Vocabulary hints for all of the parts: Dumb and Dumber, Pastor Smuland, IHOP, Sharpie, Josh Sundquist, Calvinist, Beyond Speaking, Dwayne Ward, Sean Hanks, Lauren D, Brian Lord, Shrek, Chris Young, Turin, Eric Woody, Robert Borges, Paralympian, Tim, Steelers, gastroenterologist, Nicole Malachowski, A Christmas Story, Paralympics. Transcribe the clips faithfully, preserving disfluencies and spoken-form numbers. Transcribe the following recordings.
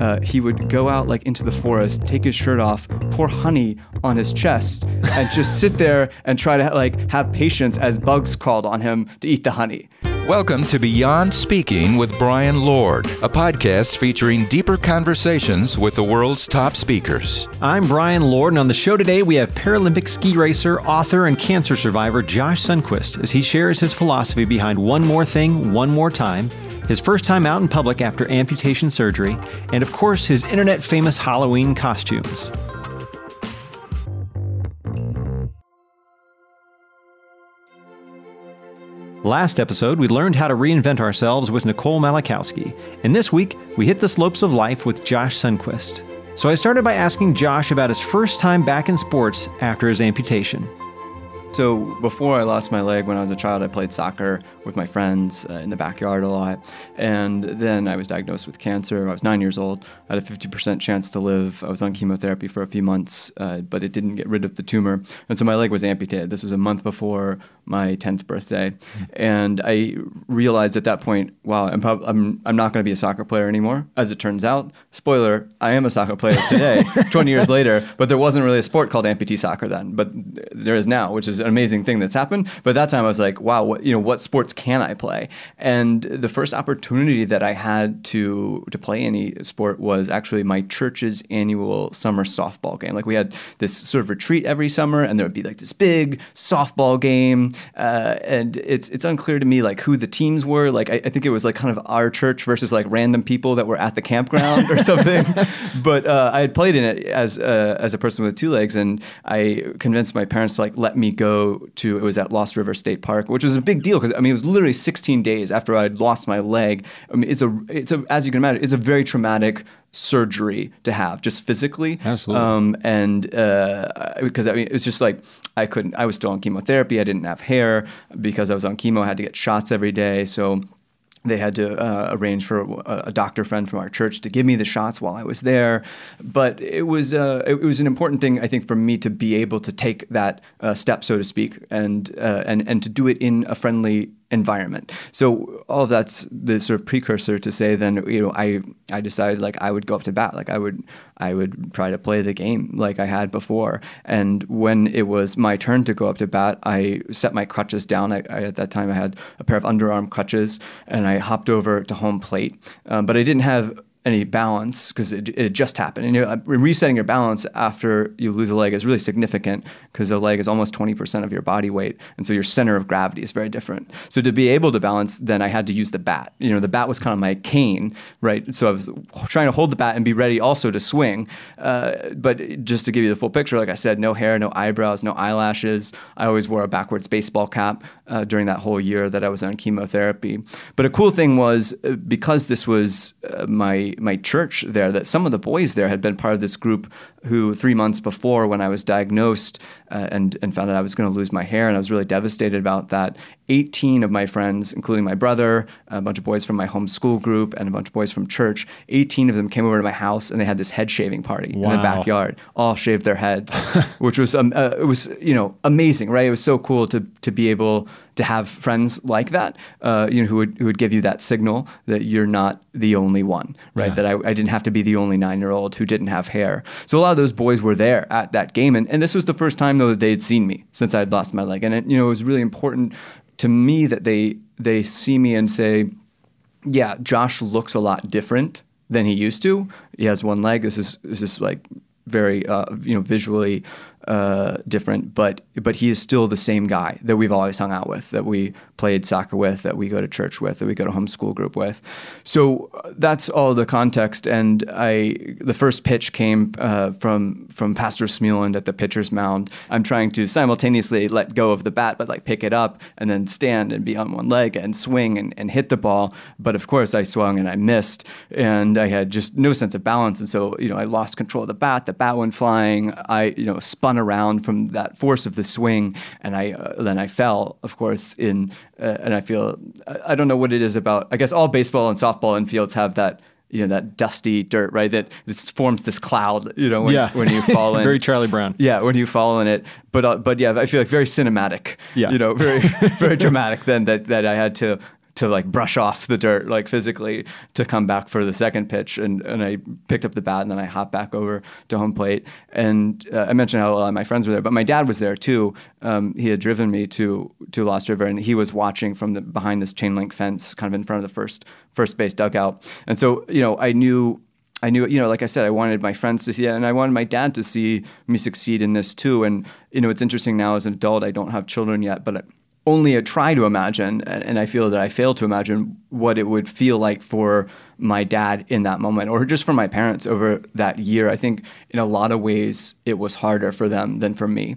Uh, he would go out like into the forest, take his shirt off, pour honey on his chest, and just sit there and try to like have patience as bugs crawled on him to eat the honey. Welcome to Beyond Speaking with Brian Lord, a podcast featuring deeper conversations with the world's top speakers. I'm Brian Lord, and on the show today we have Paralympic ski racer, author, and cancer survivor Josh Sundquist as he shares his philosophy behind One More Thing, One More Time, his first time out in public after amputation surgery, and of course his internet-famous Halloween costumes. Last episode, we learned how to reinvent ourselves with Nicole Malachowski, and this week, we hit the slopes of life with Josh Sundquist. So I started by asking Josh about his first time back in sports after his amputation. So before I lost my leg when I was a child, I played soccer with my friends uh, in the backyard a lot, and then I was diagnosed with cancer. I was nine years old. I had a fifty percent chance to live. I was on chemotherapy for a few months, uh, but it didn't get rid of the tumor, and so my leg was amputated. This was a month before my tenth birthday, and I realized at that point, wow, I'm prob- I'm, I'm not going to be a soccer player anymore. As it turns out, spoiler, I am a soccer player today, twenty years later, but there wasn't really a sport called amputee soccer then, but there is now, which is an amazing thing that's happened. But at that time I was like, wow, what, you know, what sports can I play? And the first opportunity that I had to to play any sport was actually my church's annual summer softball game. Like we had this sort of retreat every summer, and there would be like this big softball game. Uh, and it's it's unclear to me like who the teams were. Like I, I think it was like kind of our church versus like random people that were at the campground or something. But uh, I had played in it as uh, as a person with two legs, and I convinced my parents to like let me go. To it was at Lost River State Park, which was a big deal because I mean it was literally sixteen days after I had lost my leg. I mean it's a it's a as you can imagine it's a very traumatic surgery to have just physically. Absolutely. Um, and uh, because I mean it's just like I couldn't. I was still on chemotherapy. I didn't have hair because I was on chemo. I had to get shots every day. So. They had to uh, arrange for a, a doctor friend from our church to give me the shots while I was there. But it was uh, it, it was an important thing, I think, for me to be able to take that uh, step, so to speak, and uh, and and to do it in a friendly environment. So all of that's the sort of precursor to say then, you know, I, I decided like I would go up to bat. Like I would I would try to play the game like I had before. And when it was my turn to go up to bat, I set my crutches down. I, I at that time I had a pair of underarm crutches and I hopped over to home plate. Um, but I didn't have any balance because it, it just happened. And you know, resetting your balance after you lose a leg is really significant because a leg is almost twenty percent of your body weight. And so your center of gravity is very different. So to be able to balance, then I had to use the bat. You know, the bat was kind of my cane, right? So I was trying to hold the bat and be ready also to swing. Uh, but just to give you the full picture, like I said, no hair, no eyebrows, no eyelashes. I always wore a backwards baseball cap uh, during that whole year that I was on chemotherapy. But a cool thing was because this was uh, my my church there, that some of the boys there had been part of this group who three months before when I was diagnosed uh, and, and found out I was going to lose my hair, and I was really devastated about that. eighteen of my friends, including my brother, a bunch of boys from my home school group, and a bunch of boys from church, eighteen of them came over to my house, and they had this head shaving party. Wow. In the backyard. All shaved their heads, which was um, uh, it was you know amazing, right? It was so cool to to be able to have friends like that, uh, you know, who would who would give you that signal that you're not the only one, right? Yeah. That I, I didn't have to be the only nine-year-old who didn't have hair. So a lot of those boys were there at that game, and and this was the first time though that they had seen me since I had lost my leg, and it, you know it was really important to me that they they see me and say, yeah, Josh looks a lot different than he used to. He has one leg. This is this is like very uh, you know visually uh, different, but but he is still the same guy that we've always hung out with, that we played soccer with, that we go to church with, that we go to homeschool group with. So that's all the context. And I the first pitch came uh, from from Pastor Smuland at the pitcher's mound. I'm trying to simultaneously let go of the bat, but like pick it up and then stand and be on one leg and swing and, and hit the ball. But of course I swung and I missed, and I had just no sense of balance. And so you know I lost control of the bat. The bat went flying. I you know spun around from that force of the swing, and I uh, then I fell, of course, in uh, and I feel I, I don't know what it is about. I guess all baseball and softball infields have that you know that dusty dirt, right? That this forms this cloud, you know, when, yeah. when you fall in. Very Charlie Brown. Yeah, when you fall in it. But uh, but yeah, I feel like very cinematic. Yeah. You know, very very dramatic. Then that that I had to. to like brush off the dirt, like physically, to come back for the second pitch. And, and I picked up the bat and then I hopped back over to home plate. And uh, I mentioned how a lot of my friends were there, but my dad was there too. Um, he had driven me to to Lost River, and he was watching from the, behind this chain link fence, kind of in front of the first first base dugout. And so, you know, I knew. I knew, you know, like I said, I wanted my friends to see it, and I wanted my dad to see me succeed in this too. And, you know, it's interesting now as an adult, I don't have children yet, but only I try to imagine, and I feel that I fail to imagine what it would feel like for my dad in that moment, or just for my parents over that year. I think in a lot of ways, it was harder for them than for me.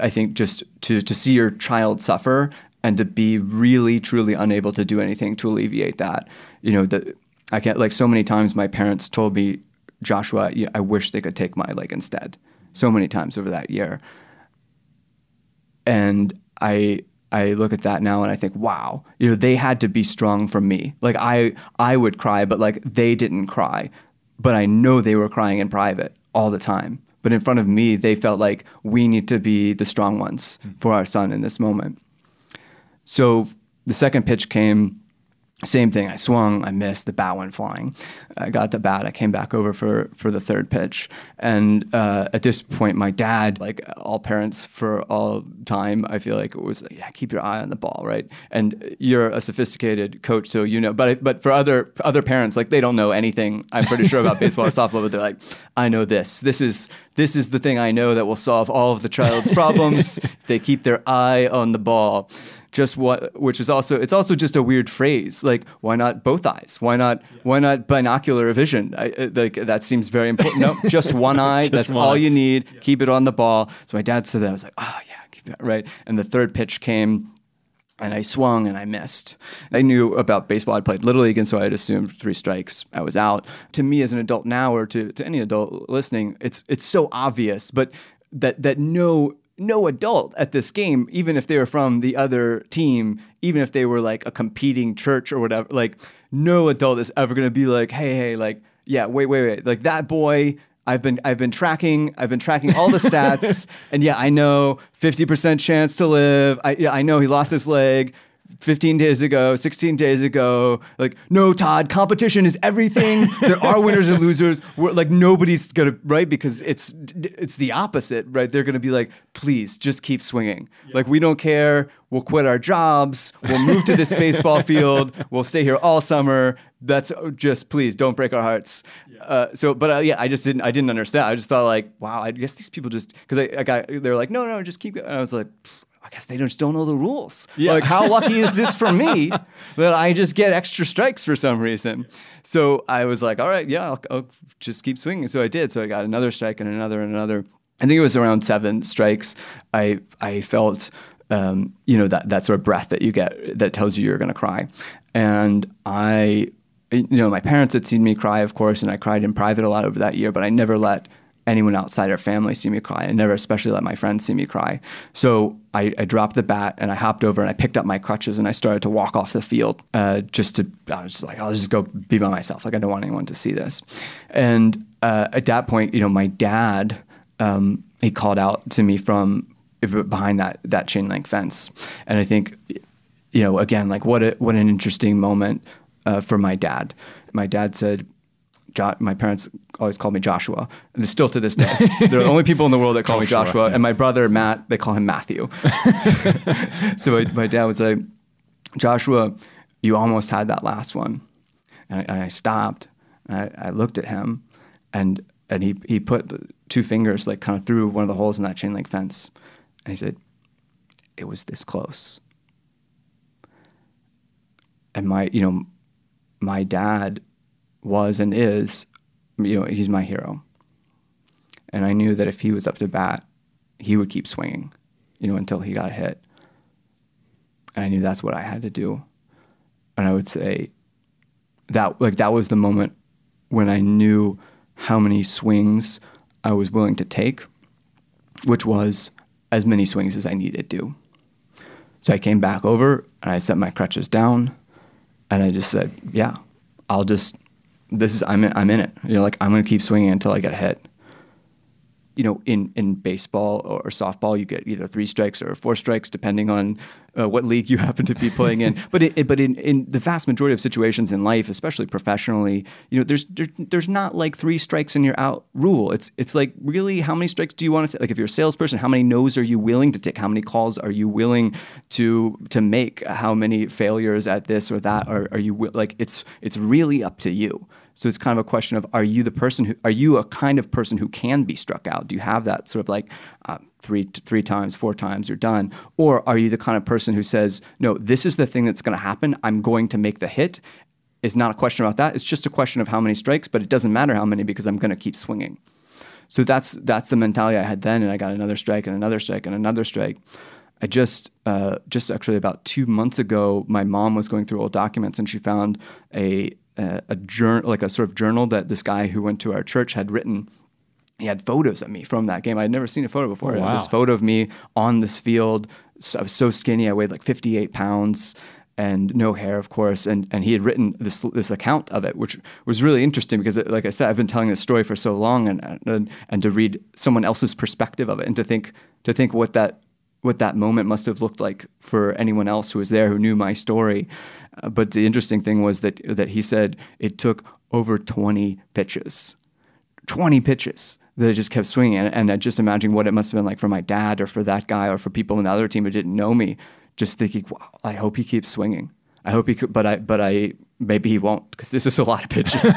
I think just to, to see your child suffer and to be really, truly unable to do anything to alleviate that, you know, that. I can't, like so many times my parents told me, Joshua, I wish they could take my leg instead. So many times over that year. And I I look at that now and I think, wow, you know, they had to be strong for me. Like I I would cry, but like they didn't cry. But I know they were crying in private all the time. But in front of me, they felt like we need to be the strong ones mm-hmm. for our son in this moment. So the second pitch came. Same thing. I swung, I missed, the bat went flying. I got the bat, I came back over for, for the third pitch. And uh, at this point, my dad, like all parents for all time, I feel like it was like, yeah, keep your eye on the ball, right? And you're a sophisticated coach, so you know. But but for other other parents, like they don't know anything, I'm pretty sure, about baseball or softball, but they're like, I know this. This is this is the thing I know that will solve all of the child's problems. They keep their eye on the ball. Just what, which is also, it's also just a weird phrase. Like, why not both eyes? Why not, yeah. why not binocular vision? I, like, that seems very important. No, just one eye. Just that's one all eye. You need. Yeah. Keep it on the ball. So my dad said that. I was like, oh yeah, keep it right. And the third pitch came and I swung and I missed. I knew about baseball. I played Little League. And so I had assumed three strikes, I was out. To me as an adult now, or to, to any adult listening, it's, it's so obvious, but that, that no, No adult at this game, even if they were from the other team, even if they were like a competing church or whatever, like no adult is ever going to be like, hey, hey, like, yeah, wait, wait, wait. Like that boy, I've been, I've been tracking, I've been tracking all the stats. And yeah, I know fifty percent chance to live. I, yeah, I know he lost his leg fifteen days ago, sixteen days ago. Like, no, Todd, competition is everything. There are winners and losers. We're, like, nobody's going to, right? Because it's it's the opposite, right? They're going to be like, please, just keep swinging. Yeah. Like, we don't care. We'll quit our jobs. We'll move to this baseball field. We'll stay here all summer. That's just, please, don't break our hearts. Yeah. Uh, so, but uh, yeah, I just didn't, I didn't understand. I just thought like, wow, I guess these people just, because I, I got, they were like, no, no, just keep going. And I was like, pfft. I guess they just don't know the rules. Yeah. Like, how lucky is this for me that I just get extra strikes for some reason? So I was like, all right, yeah, I'll, I'll just keep swinging. So I did. So I got another strike and another and another. I think it was around seven strikes. I I felt, um, you know, that, that sort of breath that you get that tells you you're going to cry. And I, you know, my parents had seen me cry, of course, and I cried in private a lot over that year, but I never let anyone outside our family see me cry. I never especially let my friends see me cry. So I, I dropped the bat and I hopped over and I picked up my crutches and I started to walk off the field uh, just to, I was just like, I'll just go be by myself. Like, I don't want anyone to see this. And uh, at that point, you know, my dad, um, he called out to me from behind that, that chain link fence. And I think, you know, again, like what, a, what an interesting moment uh, for my dad. My dad said, Jo- my parents always called me Joshua, and still to this day, they're the only people in the world that call Joshua, me Joshua. Yeah. And my brother Matt, they call him Matthew. So I, my dad was like, "Joshua, you almost had that last one," and I, and I stopped. And I, I looked at him, and and he he put the two fingers like kind of through one of the holes in that chain link fence, and he said, "It was this close." And my you know, my dad was and is, you know, he's my hero. And I knew that if he was up to bat, he would keep swinging, you know, until he got hit. And I knew that's what I had to do. And I would say that, like, that was the moment when I knew how many swings I was willing to take, which was as many swings as I needed to. So I came back over and I set my crutches down and I just said, yeah, I'll just, This is I'm in, I'm in it. You know, like I'm gonna keep swinging until I get hit. you know, in, in baseball or softball, you get either three strikes or four strikes, depending on uh, what league you happen to be playing in. But it, it, but in, in the vast majority of situations in life, especially professionally, you know, there's there, there's not like three strikes and you're out rule. It's it's like, really, how many strikes do you want to take? Like, if you're a salesperson, how many no's are you willing to take? How many calls are you willing to to make? How many failures at this or that are, are you like? It's it's really up to you. So it's kind of a question of, are you the person who, are you a kind of person who can be struck out? Do you have that sort of like uh, three three times, four times, you're done? Or are you the kind of person who says, no, this is the thing that's going to happen. I'm going to make the hit. It's not a question about that. It's just a question of how many strikes, but it doesn't matter how many because I'm going to keep swinging. So that's that's the mentality I had then, and I got another strike and another strike and another strike. I just, uh, just actually about two months ago, my mom was going through old documents and she found a A, a journal, like a sort of journal that this guy who went to our church had written. He had photos of me from that game. I had never seen a photo before. Oh, wow. This photo of me on this field. So I was so skinny. I weighed like fifty-eight pounds and no hair, of course. And and he had written this this account of it, which was really interesting because, it, like I said, I've been telling this story for so long, and and and to read someone else's perspective of it and to think to think what that what that moment must have looked like for anyone else who was there who knew my story. But the interesting thing was that that he said it took over twenty pitches, twenty pitches that I just kept swinging. And, and I just imagine what it must have been like for my dad or for that guy or for people on the other team who didn't know me, just thinking, wow, I hope he keeps swinging. I hope he could, but I, but I, maybe he won't because this is a lot of pitches.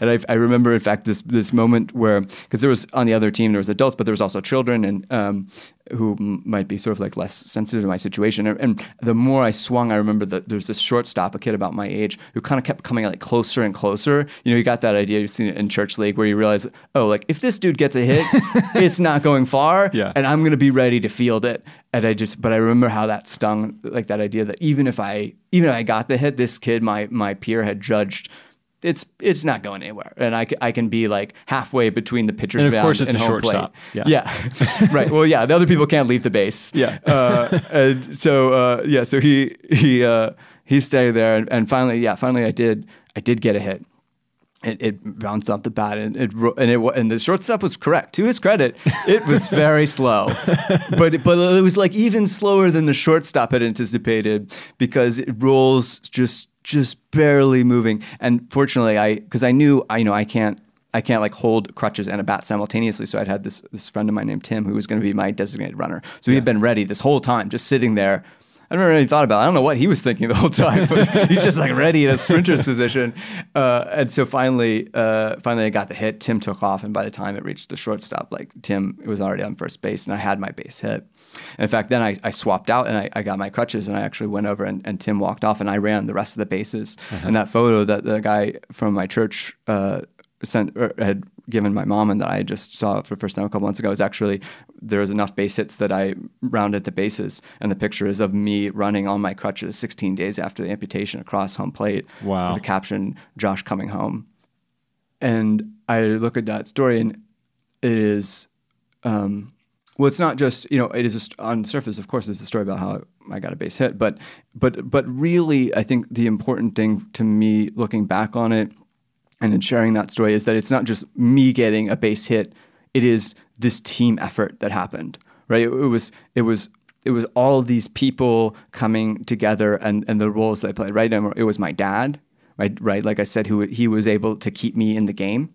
And I, I remember, in fact, this this moment where, because there was on the other team, there was adults, but there was also children and um, who m- might be sort of like less sensitive to my situation. And, and the more I swung, I remember that there's this shortstop, a kid about my age, who kind of kept coming like closer and closer. You know, you got that idea, you've seen it in church league where you realize, oh, like if this dude gets a hit, it's not going far, yeah. and I'm going to be ready to field it. And I just, but I remember how that stung, like that idea that even if I, even if I got the hit, this kid, my my peer had judged, it's it's not going anywhere, and I, I can be like halfway between the pitcher's mound and, of course, it's a shortstop. Yeah, yeah. Right. Well, yeah, the other people can't leave the base. Yeah. Uh, and so uh, yeah, so he he uh, he stayed there, and, and finally, yeah, finally, I did I did get a hit. It, it bounced off the bat, and it and it and the shortstop was correct. To his credit, it was very slow, but but it was like even slower than the shortstop had anticipated because it rolls just just barely moving. And fortunately, I because I knew I you know I can't I can't like hold crutches and a bat simultaneously. So I'd had this this friend of mine named Tim who was going to be my designated runner. So he had been ready this whole time, just sitting there. I never really thought about it. I don't know what he was thinking the whole time, but he's just like ready in a sprinter's position. Uh, and so finally, uh, finally I got the hit. Tim took off, and by the time it reached the shortstop, like Tim was already on first base, and I had my base hit. And in fact, then I, I swapped out, and I, I got my crutches, and I actually went over, and, and Tim walked off, and I ran the rest of the bases. Uh-huh. And that photo that the guy from my church uh, sent or had given my mom and that I just saw for the first time a couple months ago is actually there was enough base hits that I rounded the bases, and the picture is of me running on my crutches sixteen days after the amputation across home plate. Wow. With the caption, "Josh coming home." And I look at that story, and it is, um, well, it's not just, you know, it is a, on the surface, of course, it's a story about how I got a base hit, but, but, but really I think the important thing to me looking back on it and in sharing that story is that it's not just me getting a base hit; it is this team effort that happened, right? It, it was, it was, it was all of these people coming together and, and the roles they played, right? And it was my dad, right? Right, like I said, who he was able to keep me in the game,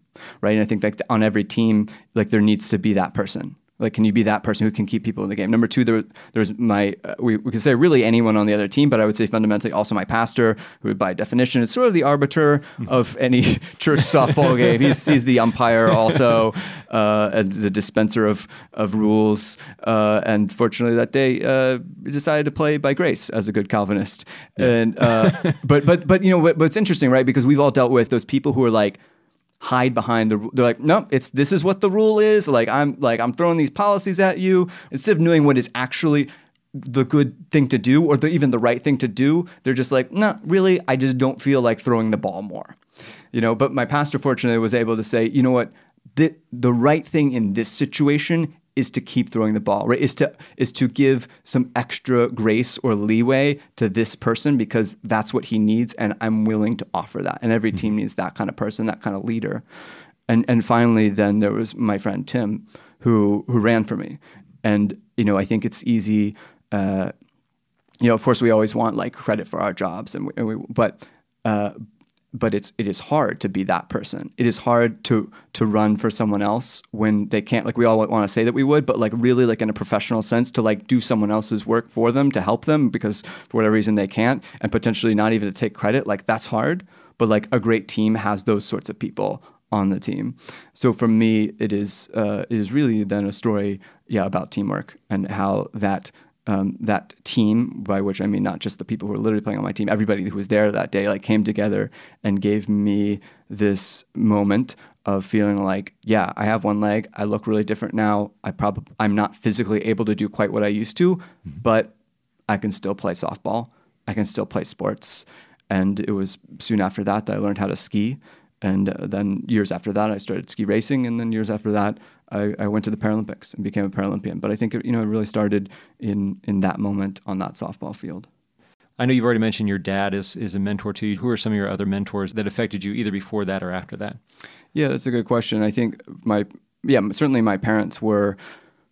right? And I think that on every team, like there needs to be that person. Like, can you be that person who can keep people in the game? Number two, there, there's my, uh, we, we could say really anyone on the other team, but I would say fundamentally also my pastor, who by definition is sort of the arbiter of any church softball game. He's, he's the umpire also, uh, and the dispenser of, of rules. Uh, and fortunately that day, uh, decided to play by grace as a good Calvinist. Yeah. And, uh, but, but, but, you know, but, but it's interesting, right? Because we've all dealt with those people who are like, hide behind the, they're like, no, it's, this is what the rule is. Like, I'm like, I'm throwing these policies at you. Instead of knowing what is actually the good thing to do or the, even the right thing to do, they're just like, no, really, I just don't feel like throwing the ball more, you know? But my pastor fortunately was able to say, you know what, the, the right thing in this situation is to keep throwing the ball, right? Is to, is to give some extra grace or leeway to this person because that's what he needs, and I'm willing to offer that. And every mm-hmm. team needs that kind of person, that kind of leader. And and finally, then there was my friend Tim, who who ran for me. And you know, I think it's easy. Uh, you know, of course, we always want like credit for our jobs, and we, and we but uh, but it's it is hard to be that person. It is hard to to run for someone else when they can't. Like we all want to say that we would, but like really, like in a professional sense, to like do someone else's work for them to help them because for whatever reason they can't, and potentially not even to take credit. Like that's hard. But like a great team has those sorts of people on the team. So for me, it is uh, it is really then a story, yeah, about teamwork and how that um, that team, by which I mean not just the people who are literally playing on my team, everybody who was there that day, like came together and gave me this moment of feeling like, yeah, I have one leg, I look really different now, I probably I'm not physically able to do quite what I used to, mm-hmm. but I can still play softball, I can still play sports, and it was soon after that that I learned how to ski. And uh, then years after that, I started ski racing. And then years after that, I, I went to the Paralympics and became a Paralympian. But I think, it, you know, it really started in in that moment on that softball field. I know you've already mentioned your dad is, is a mentor to you. Who are some of your other mentors that affected you either before that or after that? Yeah, that's a good question. I think my, yeah, certainly my parents were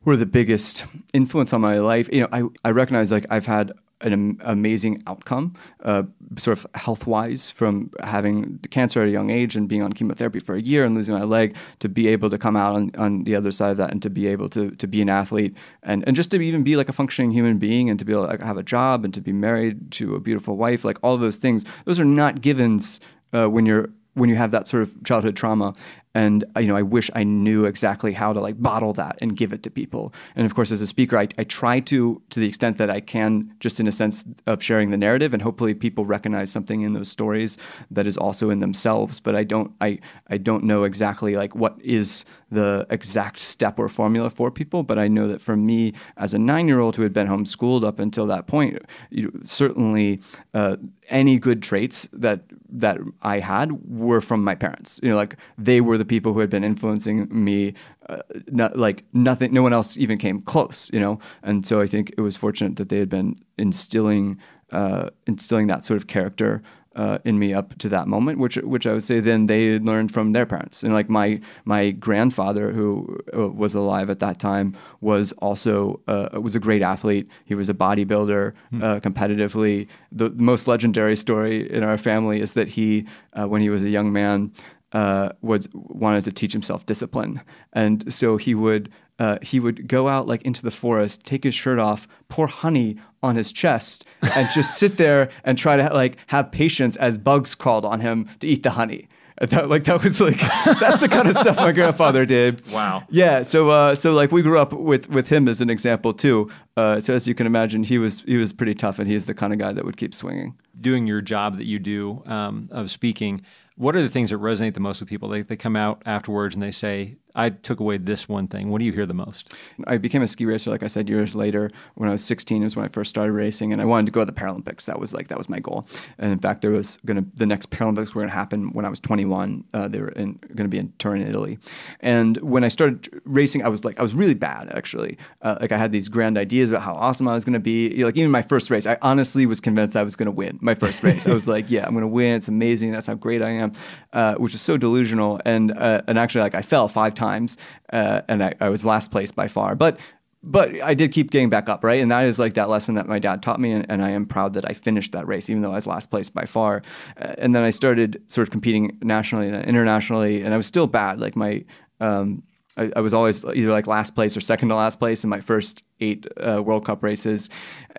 were the biggest influence on my life. You know, I, I recognize like I've had an am- amazing outcome, uh, sort of health-wise, from having cancer at a young age and being on chemotherapy for a year and losing my leg, to be able to come out on, on the other side of that and to be able to to be an athlete and, and just to even be like a functioning human being and to be able to have a job and to be married to a beautiful wife, like all of those things. Those are not givens uh, when you're when you have that sort of childhood trauma. And, you know, I wish I knew exactly how to like bottle that and give it to people. And of course, as a speaker, I, I try to, to the extent that I can, just in a sense of sharing the narrative, and hopefully people recognize something in those stories that is also in themselves. But I don't, I, I don't know exactly like what is the exact step or formula for people. But I know that for me, as a nine-year-old who had been homeschooled up until that point, you, certainly uh, any good traits that that I had were from my parents. You know, like they were the people who had been influencing me, uh, not, like nothing, no one else even came close, you know. And so I think it was fortunate that they had been instilling, uh, instilling that sort of character uh, in me up to that moment, which, which I would say then they had learned from their parents. And like my, my grandfather, who was alive at that time, was also uh, was a great athlete. He was a bodybuilder, mm. uh, competitively. The, the most legendary story in our family is that he, uh, when he was a young man, Uh, would wanted to teach himself discipline, and so he would uh, he would go out like into the forest, take his shirt off, pour honey on his chest, and just sit there and try to like have patience as bugs crawled on him to eat the honey. That, like that was like that's the kind of stuff my grandfather did. Wow. Yeah. So uh, so like we grew up with with him as an example too. Uh, so as you can imagine, he was he was pretty tough, and he is the kind of guy that would keep swinging. Doing your job that you do um, of speaking. What are the things that resonate the most with people? They they come out afterwards and they say, I took away this one thing. What do you hear the most? I became a ski racer, like I said, years later. When I was sixteen is when I first started racing, and I wanted to go to the Paralympics. That was like that was my goal. And in fact, there was gonna the next Paralympics were gonna happen when I was twenty-one. Uh, they were in, gonna be in Turin, Italy. And when I started racing, I was like I was really bad actually. Uh, like I had these grand ideas about how awesome I was gonna be. You know, like even my first race, I honestly was convinced I was gonna win my first race. I was like, yeah, I'm gonna win. It's amazing. That's how great I am, uh, which is so delusional. And uh, and actually, like I fell five times. times uh, and I, I was last place by far, but but I did keep getting back up, right? And that is like that lesson that my dad taught me, and, and I am proud that I finished that race even though I was last place by far. Uh, and then I started sort of competing nationally and internationally, and I was still bad. Like my um I, I was always either like last place or second to last place in my first eight uh, World Cup races.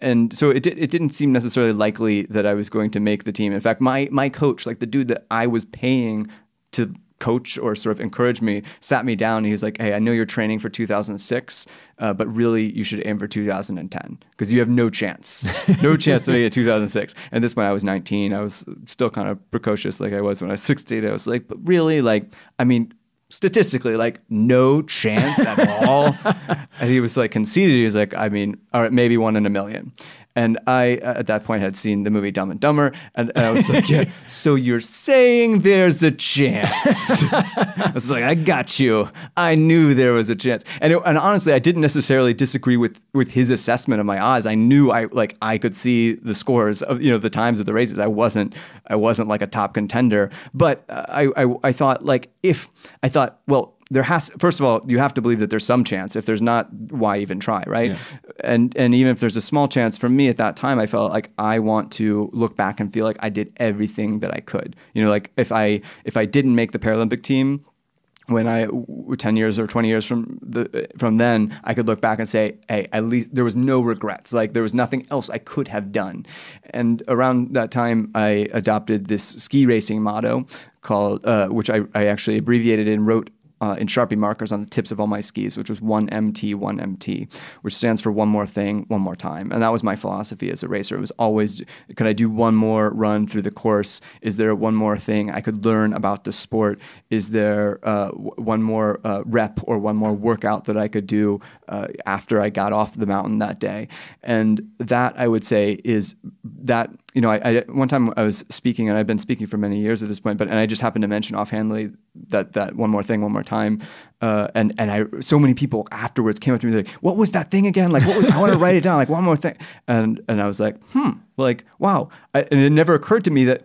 And so it did, it didn't seem necessarily likely that I was going to make the team. In fact, my my coach, like the dude that I was paying to coach or sort of encourage me, sat me down and he was like, hey, I know you're training for two thousand six, uh, but really you should aim for two thousand ten because you have no chance, no chance to make it two thousand six. And this when I was nineteen, I was still kind of precocious like I was when I was sixteen. I was like, but really, like, I mean, statistically, like, no chance at all. And he was like conceited. He was like, I mean, all right, maybe one in a million. And I, at that point, had seen the movie Dumb and Dumber. And, and I was like, yeah, so you're saying there's a chance. I was like, I got you. I knew there was a chance. And it, and honestly, I didn't necessarily disagree with, with his assessment of my odds. I knew I like I could see the scores of, you know, the times of the races. I wasn't I wasn't like a top contender. But I, I, I thought like if I thought, well, there has, first of all, you have to believe that there's some chance. If there's not, why even try, right? Yeah. And and even if there's a small chance, for me at that time, I felt like I want to look back and feel like I did everything that I could. You know, like if I if I didn't make the Paralympic team, when I ten years or twenty years from the from then, I could look back and say, hey, at least there was no regrets. Like there was nothing else I could have done. And around that time, I adopted this ski racing motto called, uh, which I, I actually abbreviated and wrote Uh, in Sharpie markers on the tips of all my skis, which was one M T, one M T, which stands for one more thing, one more time. And that was my philosophy as a racer. It was always, could I do one more run through the course? Is there one more thing I could learn about the sport? Is there uh, w- one more uh, rep or one more workout that I could do uh, after I got off the mountain that day? And that, I would say, is that, you know, I, I one time I was speaking, and I've been speaking for many years at this point, but and I just happened to mention offhandedly that that one more thing, one more time, uh, and and I so many people afterwards came up to me like, what was that thing again? Like, what was, I want to write it down. Like, one more thing, and and I was like, hmm, like wow, I, and it never occurred to me that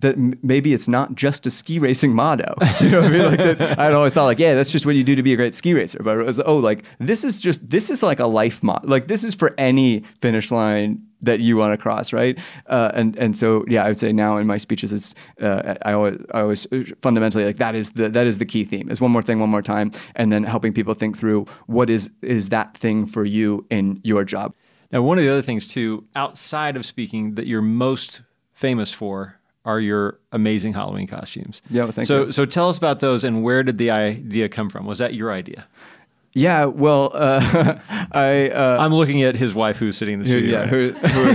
that maybe it's not just a ski racing motto. You know what I mean? Like that, I'd always thought like, yeah, that's just what you do to be a great ski racer. But it was oh, like this is just this is like a life motto. Like this is for any finish line that you want to cross, right? Uh, and and so yeah, I would say now in my speeches, it's uh, I always I always fundamentally like that is the that is the key theme. It's one more thing, one more time, and then helping people think through what is is that thing for you in your job. Now, one of the other things too, outside of speaking, that you're most famous for are your amazing Halloween costumes. Yeah, well, thank you. So so tell us about those and where did the idea come from? Was that your idea? Yeah, well, uh, I... Uh, I'm looking at his wife who's sitting in the studio. Yeah, right? who, who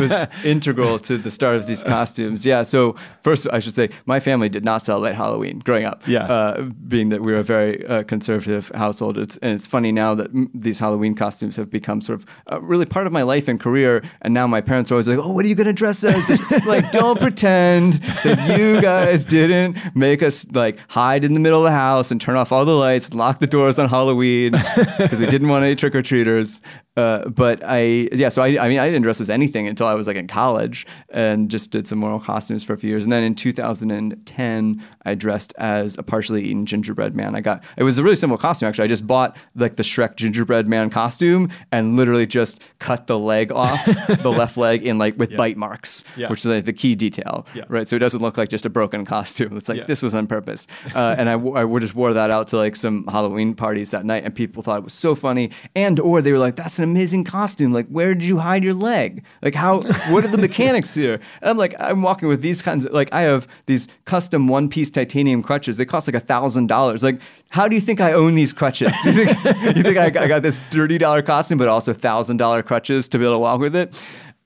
was, was integral to the start of these costumes. Yeah, so first I should say, my family did not celebrate Halloween growing up, yeah. uh, being that we were a very uh, conservative household. It's, and it's funny now that m- these Halloween costumes have become sort of uh, really part of my life and career, and now my parents are always like, oh, what are you going to dress as? Like, don't pretend that you guys didn't make us like hide in the middle of the house and turn off all the lights and lock the doors on Halloween. Because we didn't want any trick-or-treaters. Uh, but I, yeah, so I, I mean, I didn't dress as anything until I was like in college and just did some moral costumes for a few years. And then in two thousand ten, I dressed as a partially eaten gingerbread man. I got, it was a really simple costume, actually. I just bought like the Shrek gingerbread man costume and literally just cut the leg off, the left leg in like with yeah. bite marks, yeah. which is like the key detail, yeah. right? So it doesn't look like just a broken costume. It's like, yeah. this was on purpose. Uh, and I, I just wore that out to like some Halloween parties that night and people thought it was so funny. And, or they were like, that's an amazing costume. Like, where did you hide your leg? Like, how, what are the mechanics here? And I'm like, I'm walking with these kinds of, like, I have these custom one-piece titanium crutches. They cost like a thousand dollars. Like, how do you think I own these crutches? You think, you think I, I got this thirty dollars costume, but also thousand dollar crutches to be able to walk with it?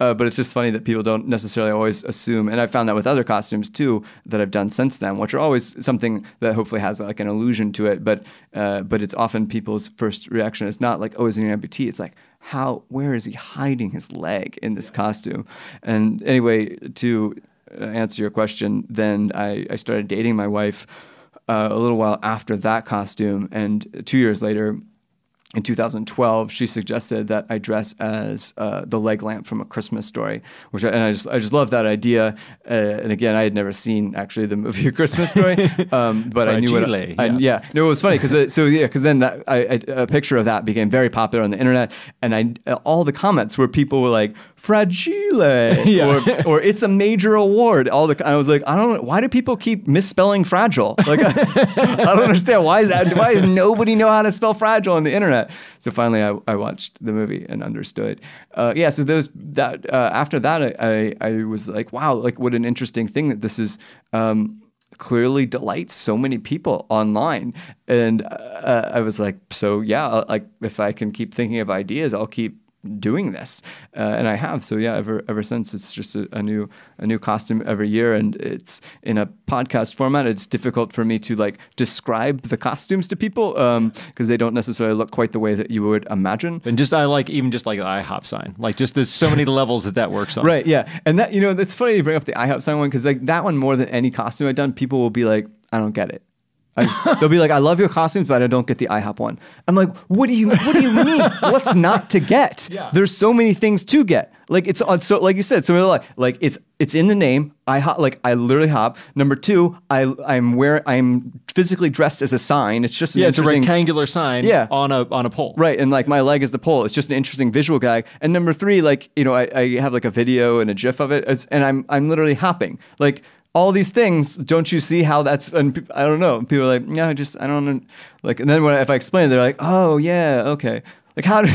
Uh, but it's just funny that people don't necessarily always assume, and I found that with other costumes too that I've done since then, which are always something that hopefully has like an allusion to it. But uh, but it's often people's first reaction. It's not like, oh, is he an amputee? It's like, how? Where is he hiding his leg in this costume? And anyway, to answer your question, then I, I started dating my wife uh, a little while after that costume, and two years later. In two thousand twelve, she suggested that I dress as uh, the leg lamp from A Christmas Story, which I, and I just I just love that idea. Uh, and again, I had never seen actually the movie A Christmas Story, um, but I knew it. Yeah. I, yeah, no, it was funny because so yeah, because then that I, I, a picture of that became very popular on the internet, and I all the comments where people were like "fragile" yeah. or or "it's a major award." All the I was like, I don't. Why do people keep misspelling "fragile"? Like I, I don't understand why is that? Why does nobody know how to spell "fragile" on the internet? So finally, I, I watched the movie and understood. Uh, yeah. So those that uh, after that, I, I I was like, wow, like what an interesting thing that this is. Um, clearly delights so many people online, and uh, I was like, so yeah, like if I can keep thinking of ideas, I'll keep doing this, uh, and I have. So yeah, ever ever since, it's just a, a new a new costume every year, and it's in a podcast format. It's difficult for me to like describe the costumes to people because um, they don't necessarily look quite the way that you would imagine. And just I like even just like the IHOP sign, like just there's so many levels that that works on. Right. Yeah, and that you know that's funny you bring up the IHOP sign one because like that one more than any costume I've done, people will be like, I don't get it. I just, they'll be like, I love your costumes, but I don't get the IHOP one. I'm like, what do you, what do you mean? What's not to get? Yeah. There's so many things to get. Like it's on, so like you said, so like, like it's it's in the name. I hop, like I literally hop. Number two, I I'm wearing I'm physically dressed as a sign. It's just an yeah, it's a rectangular sign. Yeah. on a on a pole. Right, and like my leg is the pole. It's just an interesting visual gag. And number three, like you know, I, I have like a video and a GIF of it, it's, and I'm I'm literally hopping like. All these things, don't you see how that's? And pe- I don't know. People are like, no, I just I don't like. And then when I, if I explain it, they're like, oh yeah, okay. Like how? Do,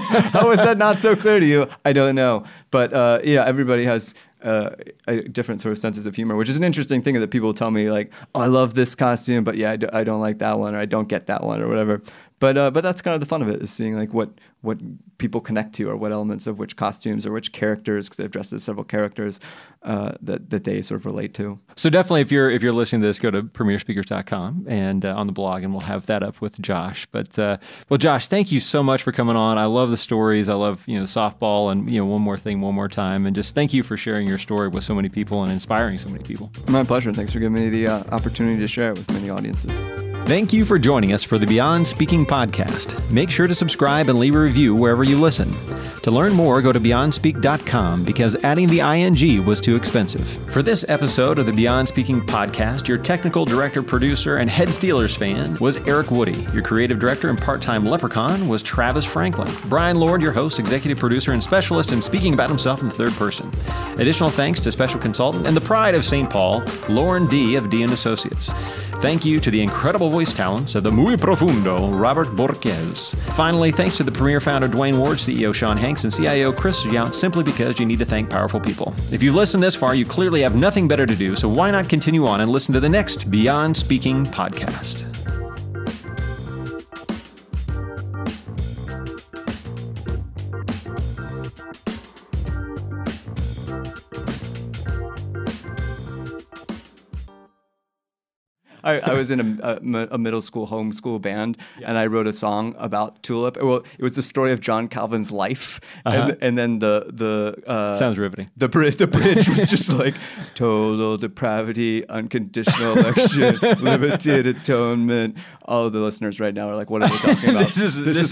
how is that not so clear to you? I don't know. But uh, yeah, everybody has uh, a different sort of senses of humor, which is an interesting thing that people tell me like, oh, I love this costume, but yeah, I, d- I don't like that one, or I don't get that one, or whatever. But uh, but that's kind of the fun of it is seeing like what what people connect to or what elements of which costumes or which characters because they've dressed as several characters uh, that that they sort of relate to. So definitely, if you're if you're listening to this, go to premier speakers dot com and uh, on the blog, and we'll have that up with Josh. But uh, well, Josh, thank you so much for coming on. I love the stories. I love you know softball and you know one more thing, one more time, and just thank you for sharing your story with so many people and inspiring so many people. My pleasure. Thanks for giving me the uh, opportunity to share it with many audiences. Thank you for joining us for the Beyond Speaking podcast. Make sure to subscribe and leave a review wherever you listen. To learn more, go to beyond speak dot com because adding the ing was too expensive. For this episode of the Beyond Speaking podcast, your technical director, producer, and head Steelers fan was Eric Woody. Your creative director and part-time leprechaun was Travis Franklin. Brian Lord, your host, executive producer, and specialist in speaking about himself in the third person. Additional thanks to special consultant and the pride of Saint Paul, Lauren D of D and Associates. Thank you to the incredible voice talents of the Muy Profundo, Robert Borges. Finally, thanks to the Premier founder, Dwayne Ward, C E O Sean Hanks, and C I O Chris Young, simply because you need to thank powerful people. If you've listened this far, you clearly have nothing better to do, so why not continue on and listen to the next Beyond Speaking podcast? I, I was in a, a, a middle school homeschool band, yeah. And I wrote a song about Tulip. Well, it was the story of John Calvin's life, uh-huh. and, and then the the uh, sounds riveting. The bridge, the bridge was just like total depravity, unconditional election, limited atonement. All of the listeners right now are like, "What are they talking about?" this is this, this is, is